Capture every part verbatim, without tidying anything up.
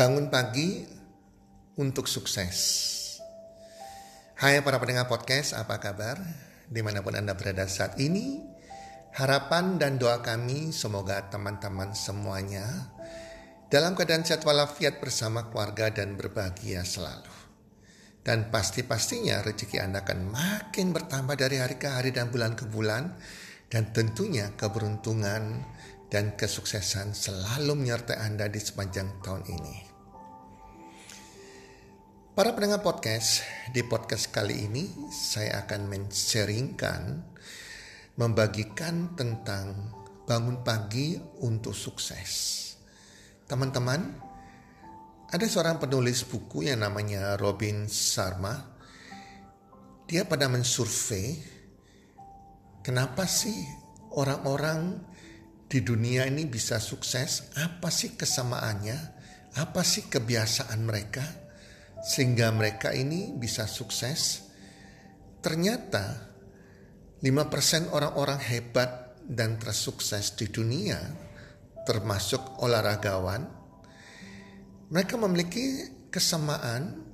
Bangun pagi untuk sukses. Hai para pendengar podcast, apa kabar? Dimanapun Anda berada saat ini, harapan dan doa kami semoga teman-teman semuanya dalam keadaan sehat walafiat bersama keluarga dan berbahagia selalu. Dan pasti-pastinya rezeki Anda akan makin bertambah dari hari ke hari dan bulan ke bulan. Dan tentunya keberuntungan dan kesuksesan selalu menyertai Anda di sepanjang tahun ini. Para pendengar podcast, di podcast kali ini saya akan men-sharingkan, membagikan tentang bangun pagi untuk sukses. Teman-teman, ada seorang penulis buku yang namanya Robin Sharma. Dia pada mensurvei, kenapa sih orang-orang di dunia ini bisa sukses, apa sih kesamaannya, apa sih kebiasaan mereka, sehingga mereka ini bisa sukses. Ternyata lima persen orang-orang hebat dan tersukses di dunia, termasuk olahragawan, mereka memiliki kesamaan,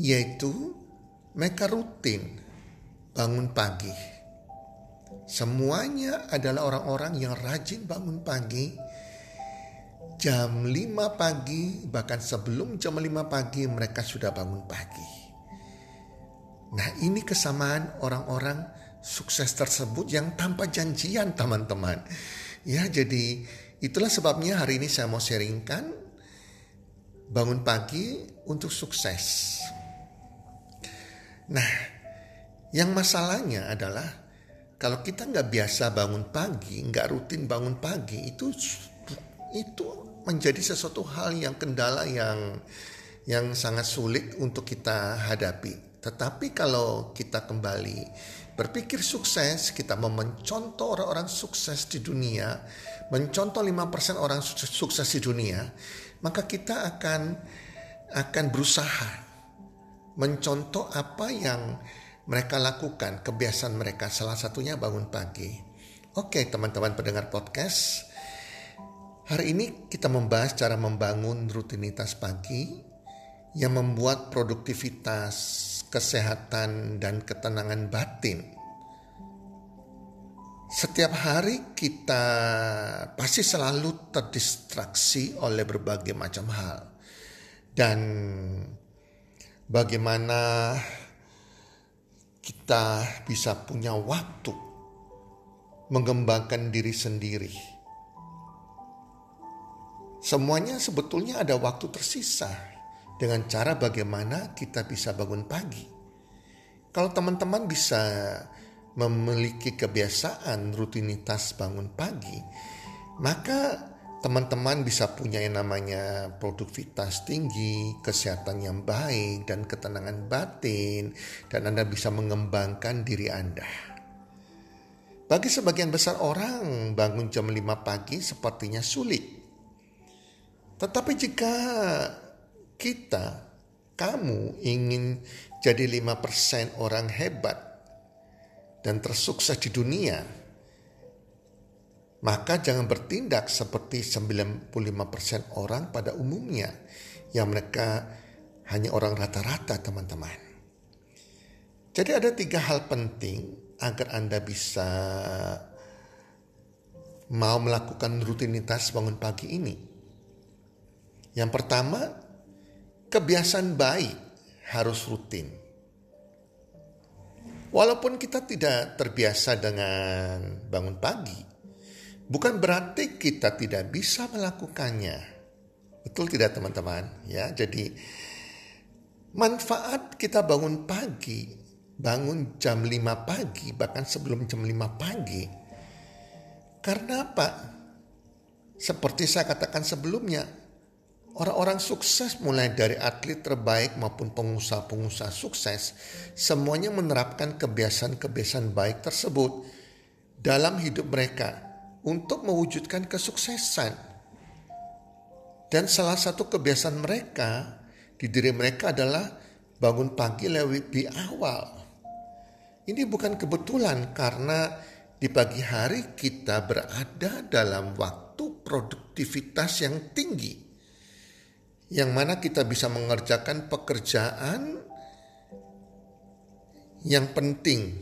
yaitu mereka rutin bangun pagi. Semuanya adalah orang-orang yang rajin bangun pagi. Jam lima pagi, bahkan sebelum jam lima pagi mereka sudah bangun pagi. Nah, ini kesamaan orang-orang sukses tersebut yang tanpa janjian, teman-teman. Ya, jadi itulah sebabnya hari ini saya mau sharingkan bangun pagi untuk sukses. Nah, yang masalahnya adalah kalau kita nggak biasa bangun pagi, nggak rutin bangun pagi, itu itu menjadi sesuatu hal yang kendala yang yang sangat sulit untuk kita hadapi. Tetapi kalau kita kembali berpikir sukses, kita mau mencontoh orang-orang sukses di dunia, mencontoh lima persen orang sukses di dunia, maka kita akan akan berusaha mencontoh apa yang mereka lakukan, kebiasaan mereka, salah satunya bangun pagi. Oke teman-teman pendengar podcast, hari ini kita membahas cara membangun rutinitas pagi yang membuat produktivitas, kesehatan, dan ketenangan batin. Setiap hari kita pasti selalu terdistraksi oleh berbagai macam hal. Dan bagaimana kita bisa punya waktu mengembangkan diri sendiri. Semuanya sebetulnya ada waktu tersisa dengan cara bagaimana kita bisa bangun pagi. Kalau teman-teman bisa memiliki kebiasaan rutinitas bangun pagi, maka teman-teman bisa punya yang namanya produktivitas tinggi, kesehatan yang baik, dan ketenangan batin, dan Anda bisa mengembangkan diri Anda. Bagi sebagian besar orang, bangun jam lima pagi sepertinya sulit. Tetapi jika kita, kamu ingin jadi lima persen orang hebat dan tersukses di dunia, maka jangan bertindak seperti sembilan puluh lima persen orang pada umumnya yang mereka hanya orang rata-rata, teman-teman. Jadi ada tiga hal penting agar Anda bisa mau melakukan rutinitas bangun pagi ini. Yang pertama, kebiasaan baik harus rutin. Walaupun kita tidak terbiasa dengan bangun pagi, bukan berarti kita tidak bisa melakukannya. Betul tidak teman-teman? Ya, jadi manfaat kita bangun pagi, bangun jam lima pagi, bahkan sebelum jam lima pagi. Karena apa? Seperti saya katakan sebelumnya, orang-orang sukses mulai dari atlet terbaik maupun pengusaha-pengusaha sukses, semuanya menerapkan kebiasaan-kebiasaan baik tersebut dalam hidup mereka untuk mewujudkan kesuksesan. Dan salah satu kebiasaan mereka di diri mereka adalah bangun pagi lebih awal. Ini bukan kebetulan karena di pagi hari kita berada dalam waktu produktivitas yang tinggi. yang mana kita bisa mengerjakan pekerjaan yang penting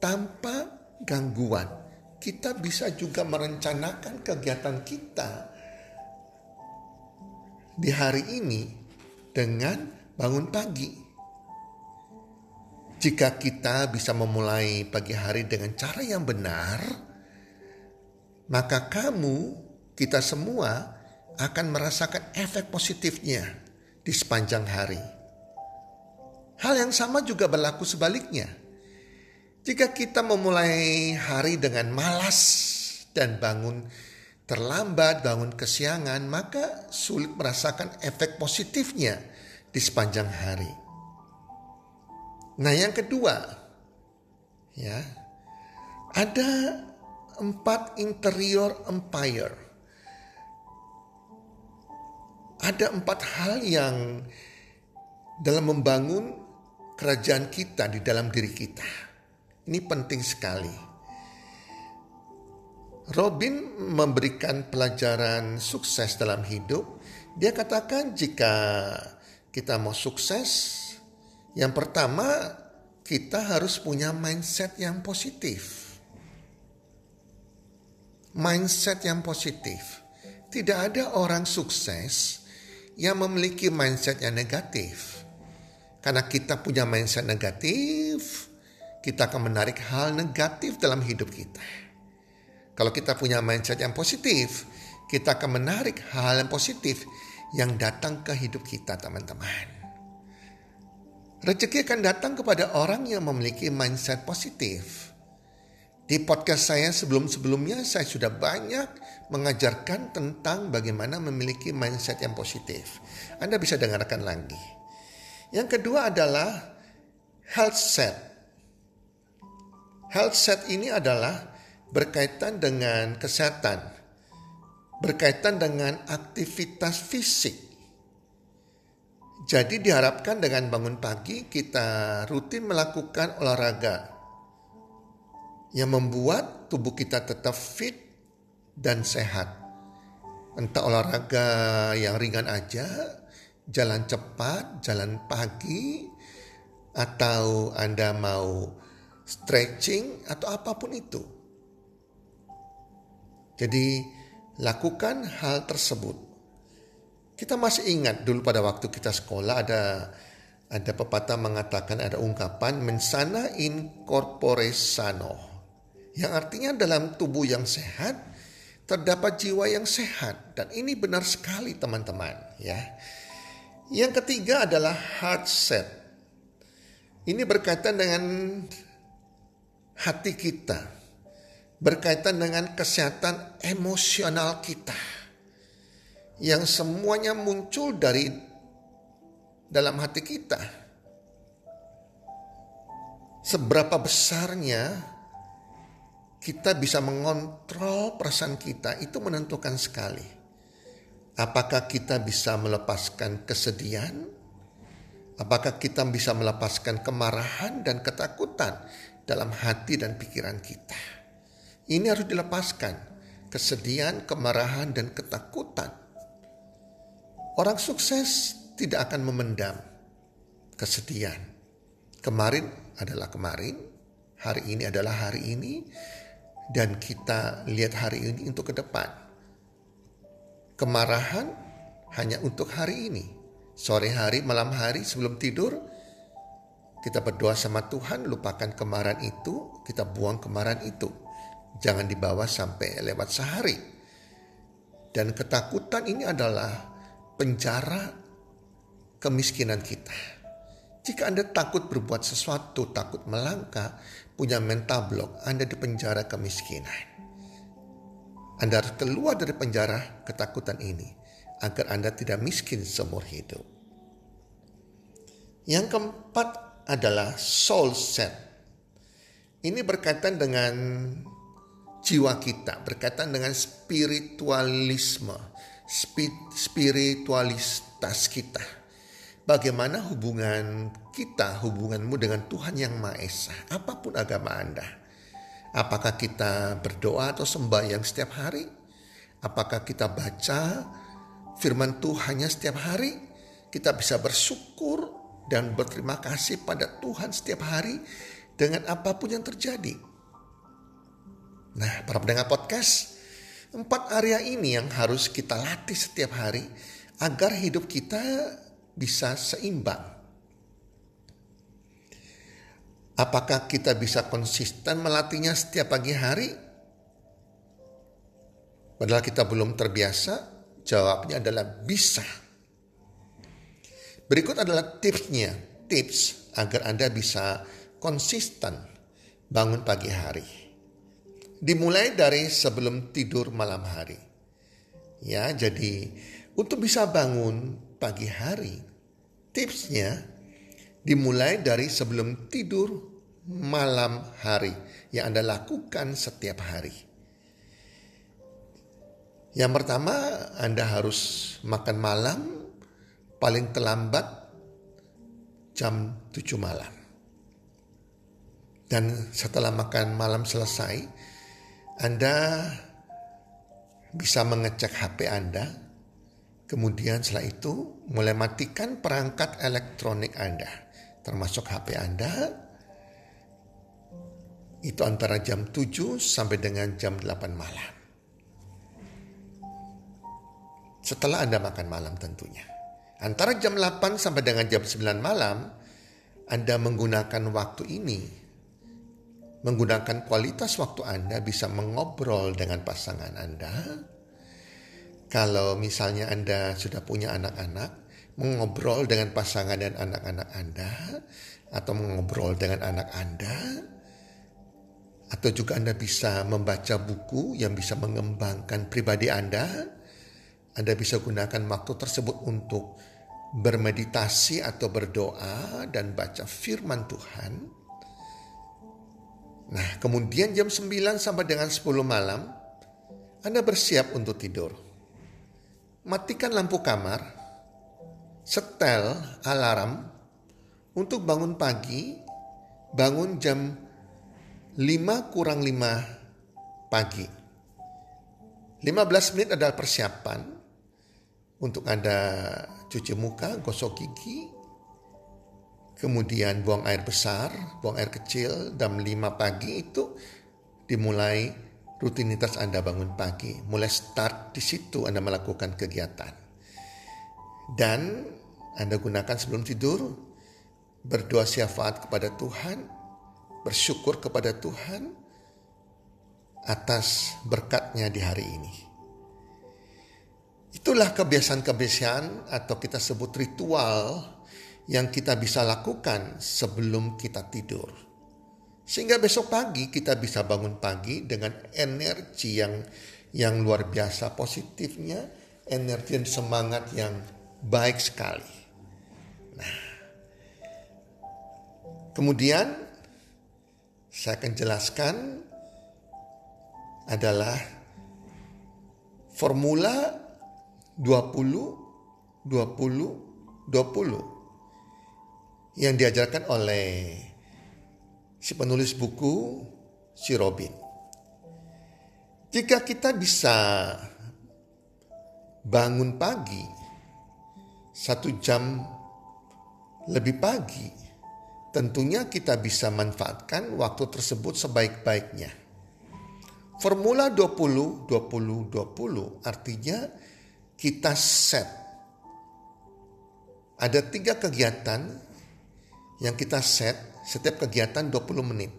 tanpa gangguan. Kita bisa juga merencanakan kegiatan kita di hari ini dengan bangun pagi. Jika kita bisa memulai pagi hari dengan cara yang benar, maka kamu, kita semua akan merasakan efek positifnya di sepanjang hari. Hal yang sama juga berlaku sebaliknya. Jika kita memulai hari dengan malas dan bangun terlambat, bangun kesiangan, maka sulit merasakan efek positifnya di sepanjang hari. Nah, yang kedua, ya, ada empat interior empire. Ada empat hal yang dalam membangun kerajaan kita di dalam diri kita. Ini penting sekali. Robin memberikan pelajaran sukses dalam hidup. Dia katakan jika kita mau sukses, yang pertama kita harus punya mindset yang positif. Mindset yang positif. Tidak ada orang sukses yang memiliki mindset yang negatif. Karena kita punya mindset negatif, kita akan menarik hal negatif dalam hidup kita. Kalau kita punya mindset yang positif, kita akan menarik hal yang positif yang datang ke hidup kita, teman-teman. Rezeki akan datang kepada orang yang memiliki mindset positif. Di podcast saya sebelum-sebelumnya, saya sudah banyak mengajarkan tentang bagaimana memiliki mindset yang positif. Anda bisa dengarkan lagi. Yang kedua adalah health set. Health set ini adalah berkaitan dengan kesehatan, berkaitan dengan aktivitas fisik. Jadi diharapkan dengan bangun pagi kita rutin melakukan olahraga yang membuat tubuh kita tetap fit dan sehat. Entah olahraga yang ringan aja, jalan cepat, jalan pagi, atau Anda mau stretching atau apapun itu. Jadi lakukan hal tersebut. Kita masih ingat dulu pada waktu kita sekolah ada ada pepatah mengatakan, ada ungkapan mensana in corpore sano, yang artinya dalam tubuh yang sehat terdapat jiwa yang sehat, dan ini benar sekali teman-teman, ya. Yang ketiga adalah heart set. Ini berkaitan dengan hati kita. Berkaitan dengan kesehatan emosional kita. Yang semuanya muncul dari dalam hati kita. Seberapa besarnya kita bisa mengontrol perasaan kita itu menentukan sekali. Apakah kita bisa melepaskan kesedihan? Apakah kita bisa melepaskan kemarahan dan ketakutan dalam hati dan pikiran kita? Ini harus dilepaskan, kesedihan, kemarahan, dan ketakutan. Orang sukses tidak akan memendam kesedihan. Kemarin adalah kemarin, hari ini adalah hari ini, dan kita lihat hari ini untuk ke depan. Kemarahan hanya untuk hari ini. Sore hari, malam hari, sebelum tidur, kita berdoa sama Tuhan, lupakan kemarahan itu, kita buang kemarahan itu. Jangan dibawa sampai lewat sehari. Dan ketakutan ini adalah penjara kemiskinan kita. Jika Anda takut berbuat sesuatu, takut melangkah, punya mental block, Anda di penjara kemiskinan. Anda harus keluar dari penjara ketakutan ini agar Anda tidak miskin seumur hidup. Yang keempat adalah soul set. Ini berkaitan dengan jiwa kita, berkaitan dengan spiritualisme, spiritualitas kita. Bagaimana hubungan kita, hubunganmu dengan Tuhan Yang Maha Esa, apapun agama Anda. Apakah kita berdoa atau sembahyang setiap hari? Apakah kita baca firman Tuhannya setiap hari, kita bisa bersyukur dan berterima kasih pada Tuhan setiap hari dengan apapun yang terjadi. Nah, para pendengar podcast, empat area ini yang harus kita latih setiap hari agar hidup kita bisa seimbang. Apakah kita bisa konsisten melatihnya setiap pagi hari? Padahal kita belum terbiasa, jawabnya adalah bisa. Berikut adalah tipsnya, tips agar Anda bisa konsisten bangun pagi hari. Dimulai dari sebelum tidur malam hari. Ya, jadi untuk bisa bangun pagi hari, tipsnya dimulai dari sebelum tidur malam hari yang Anda lakukan setiap hari. Yang pertama, Anda harus makan malam paling terlambat jam tujuh malam. Dan setelah makan malam selesai, Anda bisa mengecek H P Anda. Kemudian setelah itu mulai matikan perangkat elektronik Anda, termasuk H P Anda. Itu antara jam tujuh sampai dengan jam delapan malam. Setelah Anda makan malam tentunya. Antara jam delapan sampai dengan jam sembilan malam, Anda menggunakan waktu ini. Menggunakan kualitas waktu Anda bisa mengobrol dengan pasangan Anda. Kalau misalnya Anda sudah punya anak-anak, mengobrol dengan pasangan dan anak-anak Anda. Atau mengobrol dengan anak Anda. Atau juga Anda bisa membaca buku yang bisa mengembangkan pribadi Anda. Anda bisa gunakan waktu tersebut untuk bermeditasi atau berdoa dan baca firman Tuhan. Nah, kemudian jam sembilan sampai dengan sepuluh malam, Anda bersiap untuk tidur. Matikan lampu kamar, setel alarm untuk bangun pagi, bangun jam lima kurang lima pagi. lima belas menit adalah persiapan. Untuk Anda cuci muka, gosok gigi, kemudian buang air besar, buang air kecil, jam lima pagi itu dimulai rutinitas Anda bangun pagi. Mulai start di situ Anda melakukan kegiatan. Dan Anda gunakan sebelum tidur, berdoa syafaat kepada Tuhan, bersyukur kepada Tuhan atas berkatnya di hari ini. Itulah kebiasaan-kebiasaan atau kita sebut ritual yang kita bisa lakukan sebelum kita tidur. Sehingga besok pagi kita bisa bangun pagi dengan energi yang yang luar biasa positifnya, energi dan semangat yang baik sekali. Nah, kemudian saya akan jelaskan adalah formula dua puluh dua puluh dua puluh yang diajarkan oleh si penulis buku, si Robin. Jika kita bisa bangun pagi satu jam lebih pagi, tentunya kita bisa manfaatkan waktu tersebut sebaik-baiknya. Formula dua puluh dua puluh dua puluh artinya kita set. Ada tiga kegiatan yang kita set setiap kegiatan dua puluh menit.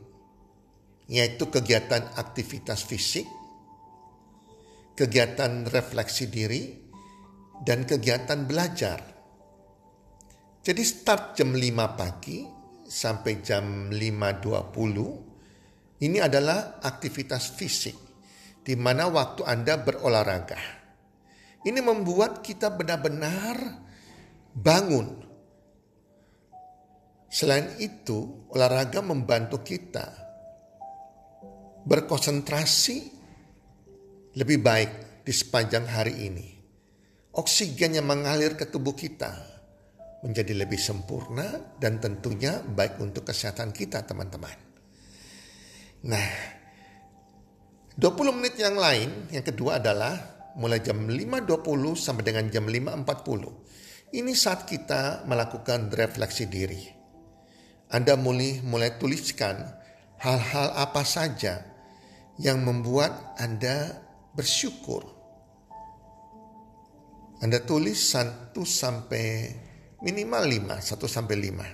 Yaitu kegiatan aktivitas fisik, kegiatan refleksi diri, dan kegiatan belajar. Jadi start jam lima pagi sampai jam lima dua puluh. Ini adalah aktivitas fisik di mana waktu Anda berolahraga. Ini membuat kita benar-benar bangun. Selain itu, olahraga membantu kita berkonsentrasi lebih baik di sepanjang hari ini. Oksigen yang mengalir ke tubuh kita menjadi lebih sempurna dan tentunya baik untuk kesehatan kita, teman-teman. Nah, dua puluh menit yang lain, yang kedua adalah mulai jam lima dua puluh sampai dengan jam lima empat puluh. Ini saat kita melakukan refleksi diri. Anda mulai, mulai tuliskan hal-hal apa saja yang membuat Anda bersyukur. Anda tulis satu sampai minimal lima, satu sampai lima.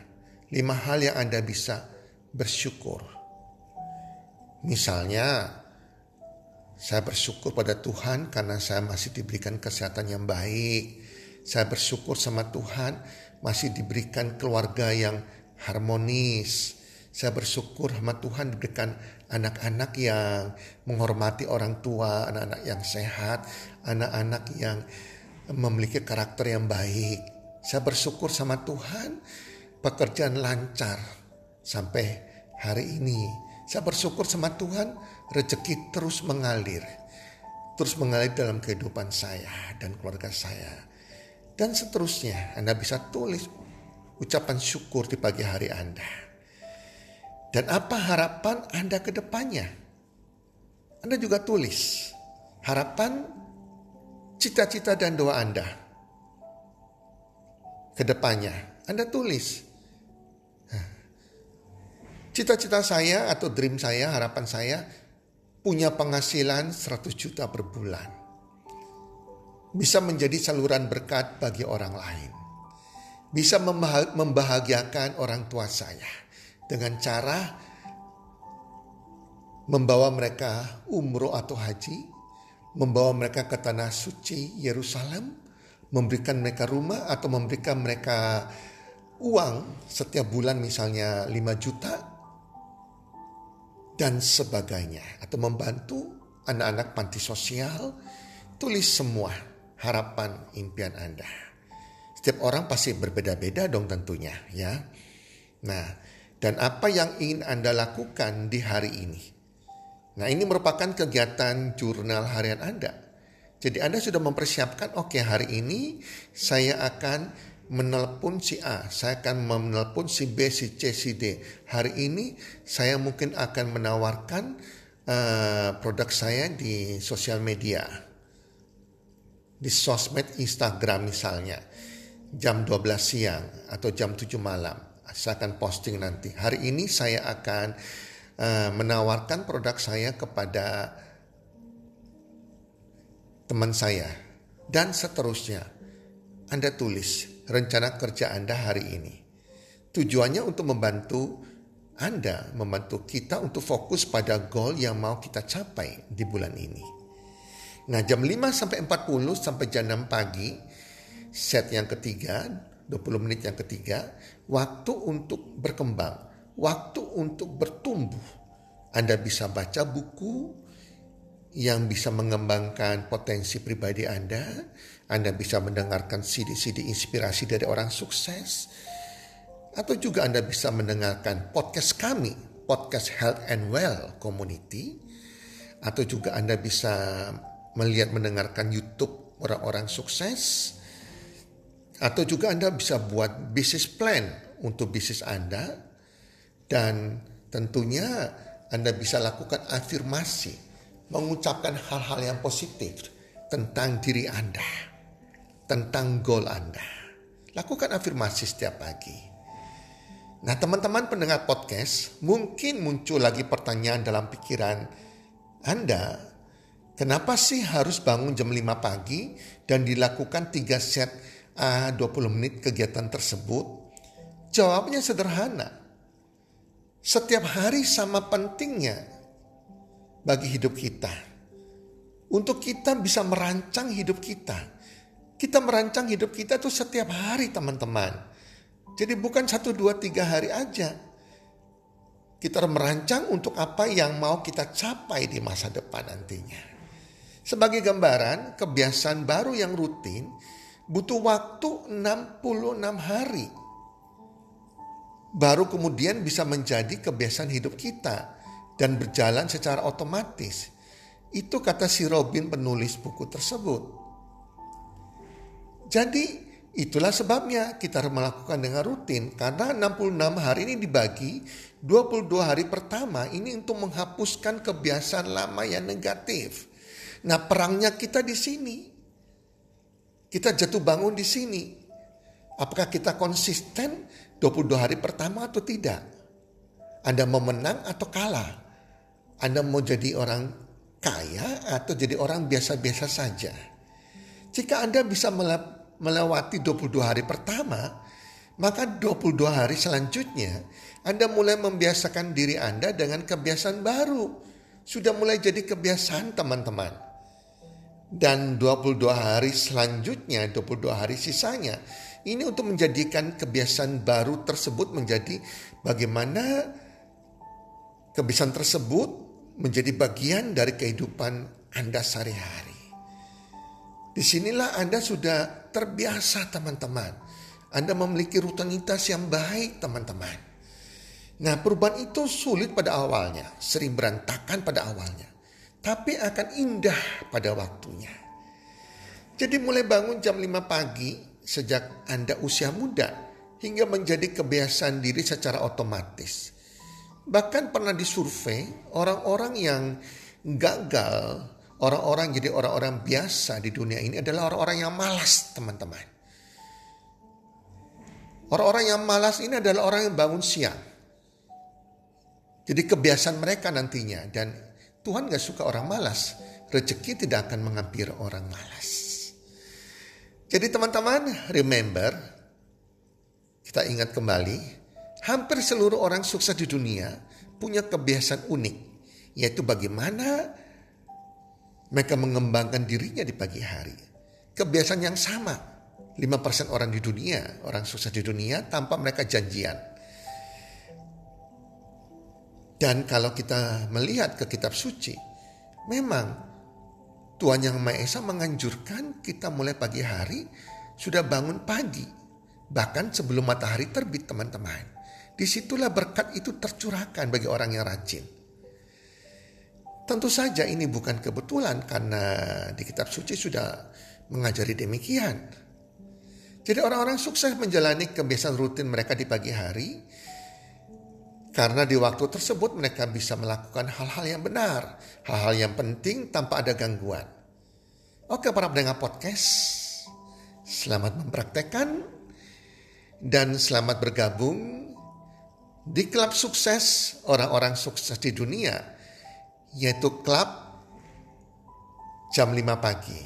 Lima hal yang Anda bisa bersyukur. Misalnya, saya bersyukur pada Tuhan karena saya masih diberikan kesehatan yang baik. Saya bersyukur sama Tuhan masih diberikan keluarga yang harmonis. Saya bersyukur sama Tuhan diberikan anak-anak yang menghormati orang tua, anak-anak yang sehat, anak-anak yang memiliki karakter yang baik. Saya bersyukur sama Tuhan pekerjaan lancar sampai hari ini. Saya bersyukur sama Tuhan rezeki terus mengalir. Terus mengalir dalam kehidupan saya dan keluarga saya. Dan seterusnya, Anda bisa tulis ucapan syukur di pagi hari Anda. Dan apa harapan Anda ke depannya? Anda juga tulis harapan, cita-cita dan doa Anda ke depannya. Anda tulis cita-cita saya atau dream saya, harapan saya punya penghasilan seratus juta per bulan. Bisa menjadi saluran berkat bagi orang lain. Bisa membahagiakan orang tua saya. Dengan cara membawa mereka umroh atau haji, membawa mereka ke tanah suci Yerusalem, memberikan mereka rumah atau memberikan mereka uang setiap bulan misalnya lima juta dan sebagainya. Atau membantu anak-anak panti sosial, tulis semua harapan impian Anda. Setiap orang pasti berbeda-beda dong tentunya ya. Nah, dan apa yang ingin Anda lakukan di hari ini. Nah, ini merupakan kegiatan jurnal harian Anda. Jadi Anda sudah mempersiapkan, oke, hari ini saya akan menelpon si A, saya akan menelpon si B, si C, si D. Hari ini saya mungkin akan menawarkan uh, produk saya di sosial media. Di sosmed Instagram misalnya. jam dua belas siang atau jam tujuh malam. Saya akan posting nanti. Hari ini saya akan uh, menawarkan produk saya kepada teman saya. Dan seterusnya. Anda tulis rencana kerja Anda hari ini. Tujuannya untuk membantu Anda, membantu kita untuk fokus pada goal yang mau kita capai di bulan ini. Nah, jam lima sampai empat puluh sampai jam enam pagi, set yang ketiga, dua puluh menit yang ketiga, waktu untuk berkembang, waktu untuk bertumbuh. Anda bisa baca buku yang bisa mengembangkan potensi pribadi Anda. Anda bisa mendengarkan C D-C D inspirasi dari orang sukses. Atau juga Anda bisa mendengarkan podcast kami, podcast Health and Well Community. Atau juga Anda bisa melihat, mendengarkan YouTube orang-orang sukses. Atau juga Anda bisa buat business plan untuk bisnis Anda. Dan tentunya Anda bisa lakukan afirmasi, mengucapkan hal-hal yang positif tentang diri Anda, tentang goal Anda. Lakukan afirmasi setiap pagi. Nah, teman-teman pendengar podcast, mungkin muncul lagi pertanyaan dalam pikiran Anda. Kenapa sih harus bangun jam lima pagi dan dilakukan tiga set dua puluh menit kegiatan tersebut? Jawabnya sederhana. Setiap hari sama pentingnya bagi hidup kita. Untuk kita bisa merancang hidup kita. Kita merancang hidup kita itu setiap hari, teman-teman. Jadi bukan satu, dua, tiga hari aja. Kita merancang untuk apa yang mau kita capai di masa depan nantinya. Sebagai gambaran, kebiasaan baru yang rutin butuh waktu enam puluh enam hari. Baru kemudian bisa menjadi kebiasaan hidup kita dan berjalan secara otomatis. Itu kata si Robin, penulis buku tersebut. Jadi itulah sebabnya kita harus melakukan dengan rutin. Karena enam puluh enam hari ini dibagi dua puluh dua hari pertama ini untuk menghapuskan kebiasaan lama yang negatif. Nah, perangnya kita di sini. Kita jatuh bangun di sini. Apakah kita konsisten dua puluh dua hari pertama atau tidak? Anda mau menang atau kalah? Anda mau jadi orang kaya atau jadi orang biasa-biasa saja? Jika Anda bisa melewati dua puluh dua hari pertama, maka dua puluh dua hari selanjutnya Anda mulai membiasakan diri Anda dengan kebiasaan baru. Sudah mulai jadi kebiasaan, teman-teman. Dan dua puluh dua hari selanjutnya, dua puluh dua hari sisanya, ini untuk menjadikan kebiasaan baru tersebut menjadi bagaimana kebiasaan tersebut menjadi bagian dari kehidupan Anda sehari-hari. Disinilah Anda sudah terbiasa, teman-teman. Anda memiliki rutinitas yang baik, teman-teman. Nah, perubahan itu sulit pada awalnya, sering berantakan pada awalnya, tapi akan indah pada waktunya. Jadi mulai bangun jam lima pagi sejak Anda usia muda hingga menjadi kebiasaan diri secara otomatis. Bahkan pernah disurvei, orang-orang yang gagal, orang-orang jadi orang-orang biasa di dunia ini adalah orang-orang yang malas, teman-teman. Orang-orang yang malas ini adalah orang yang bangun siang. Jadi kebiasaan mereka nantinya, dan Tuhan gak suka orang malas. Rezeki tidak akan menghampiri orang malas. Jadi teman-teman, remember, kita ingat kembali, hampir seluruh orang sukses di dunia punya kebiasaan unik, yaitu bagaimana mereka mengembangkan dirinya di pagi hari. Kebiasaan yang sama, lima persen orang di dunia, orang sukses di dunia tanpa mereka janjian. Dan kalau kita melihat ke kitab suci, memang Tuhan Yang Maha Esa menganjurkan kita mulai pagi hari, sudah bangun pagi, bahkan sebelum matahari terbit, teman-teman. Disitulah berkat itu tercurahkan bagi orang yang rajin. Tentu saja ini bukan kebetulan, karena di kitab suci sudah mengajari demikian. Jadi orang-orang sukses menjalani kebiasaan rutin mereka di pagi hari, karena di waktu tersebut mereka bisa melakukan hal-hal yang benar, hal-hal yang penting tanpa ada gangguan. Oke, para pendengar podcast, selamat mempraktekkan dan selamat bergabung di klub sukses orang-orang sukses di dunia, yaitu klub jam lima pagi.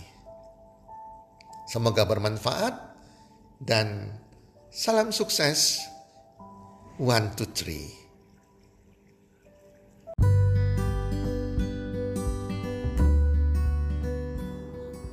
Semoga bermanfaat dan salam sukses. One, two, three.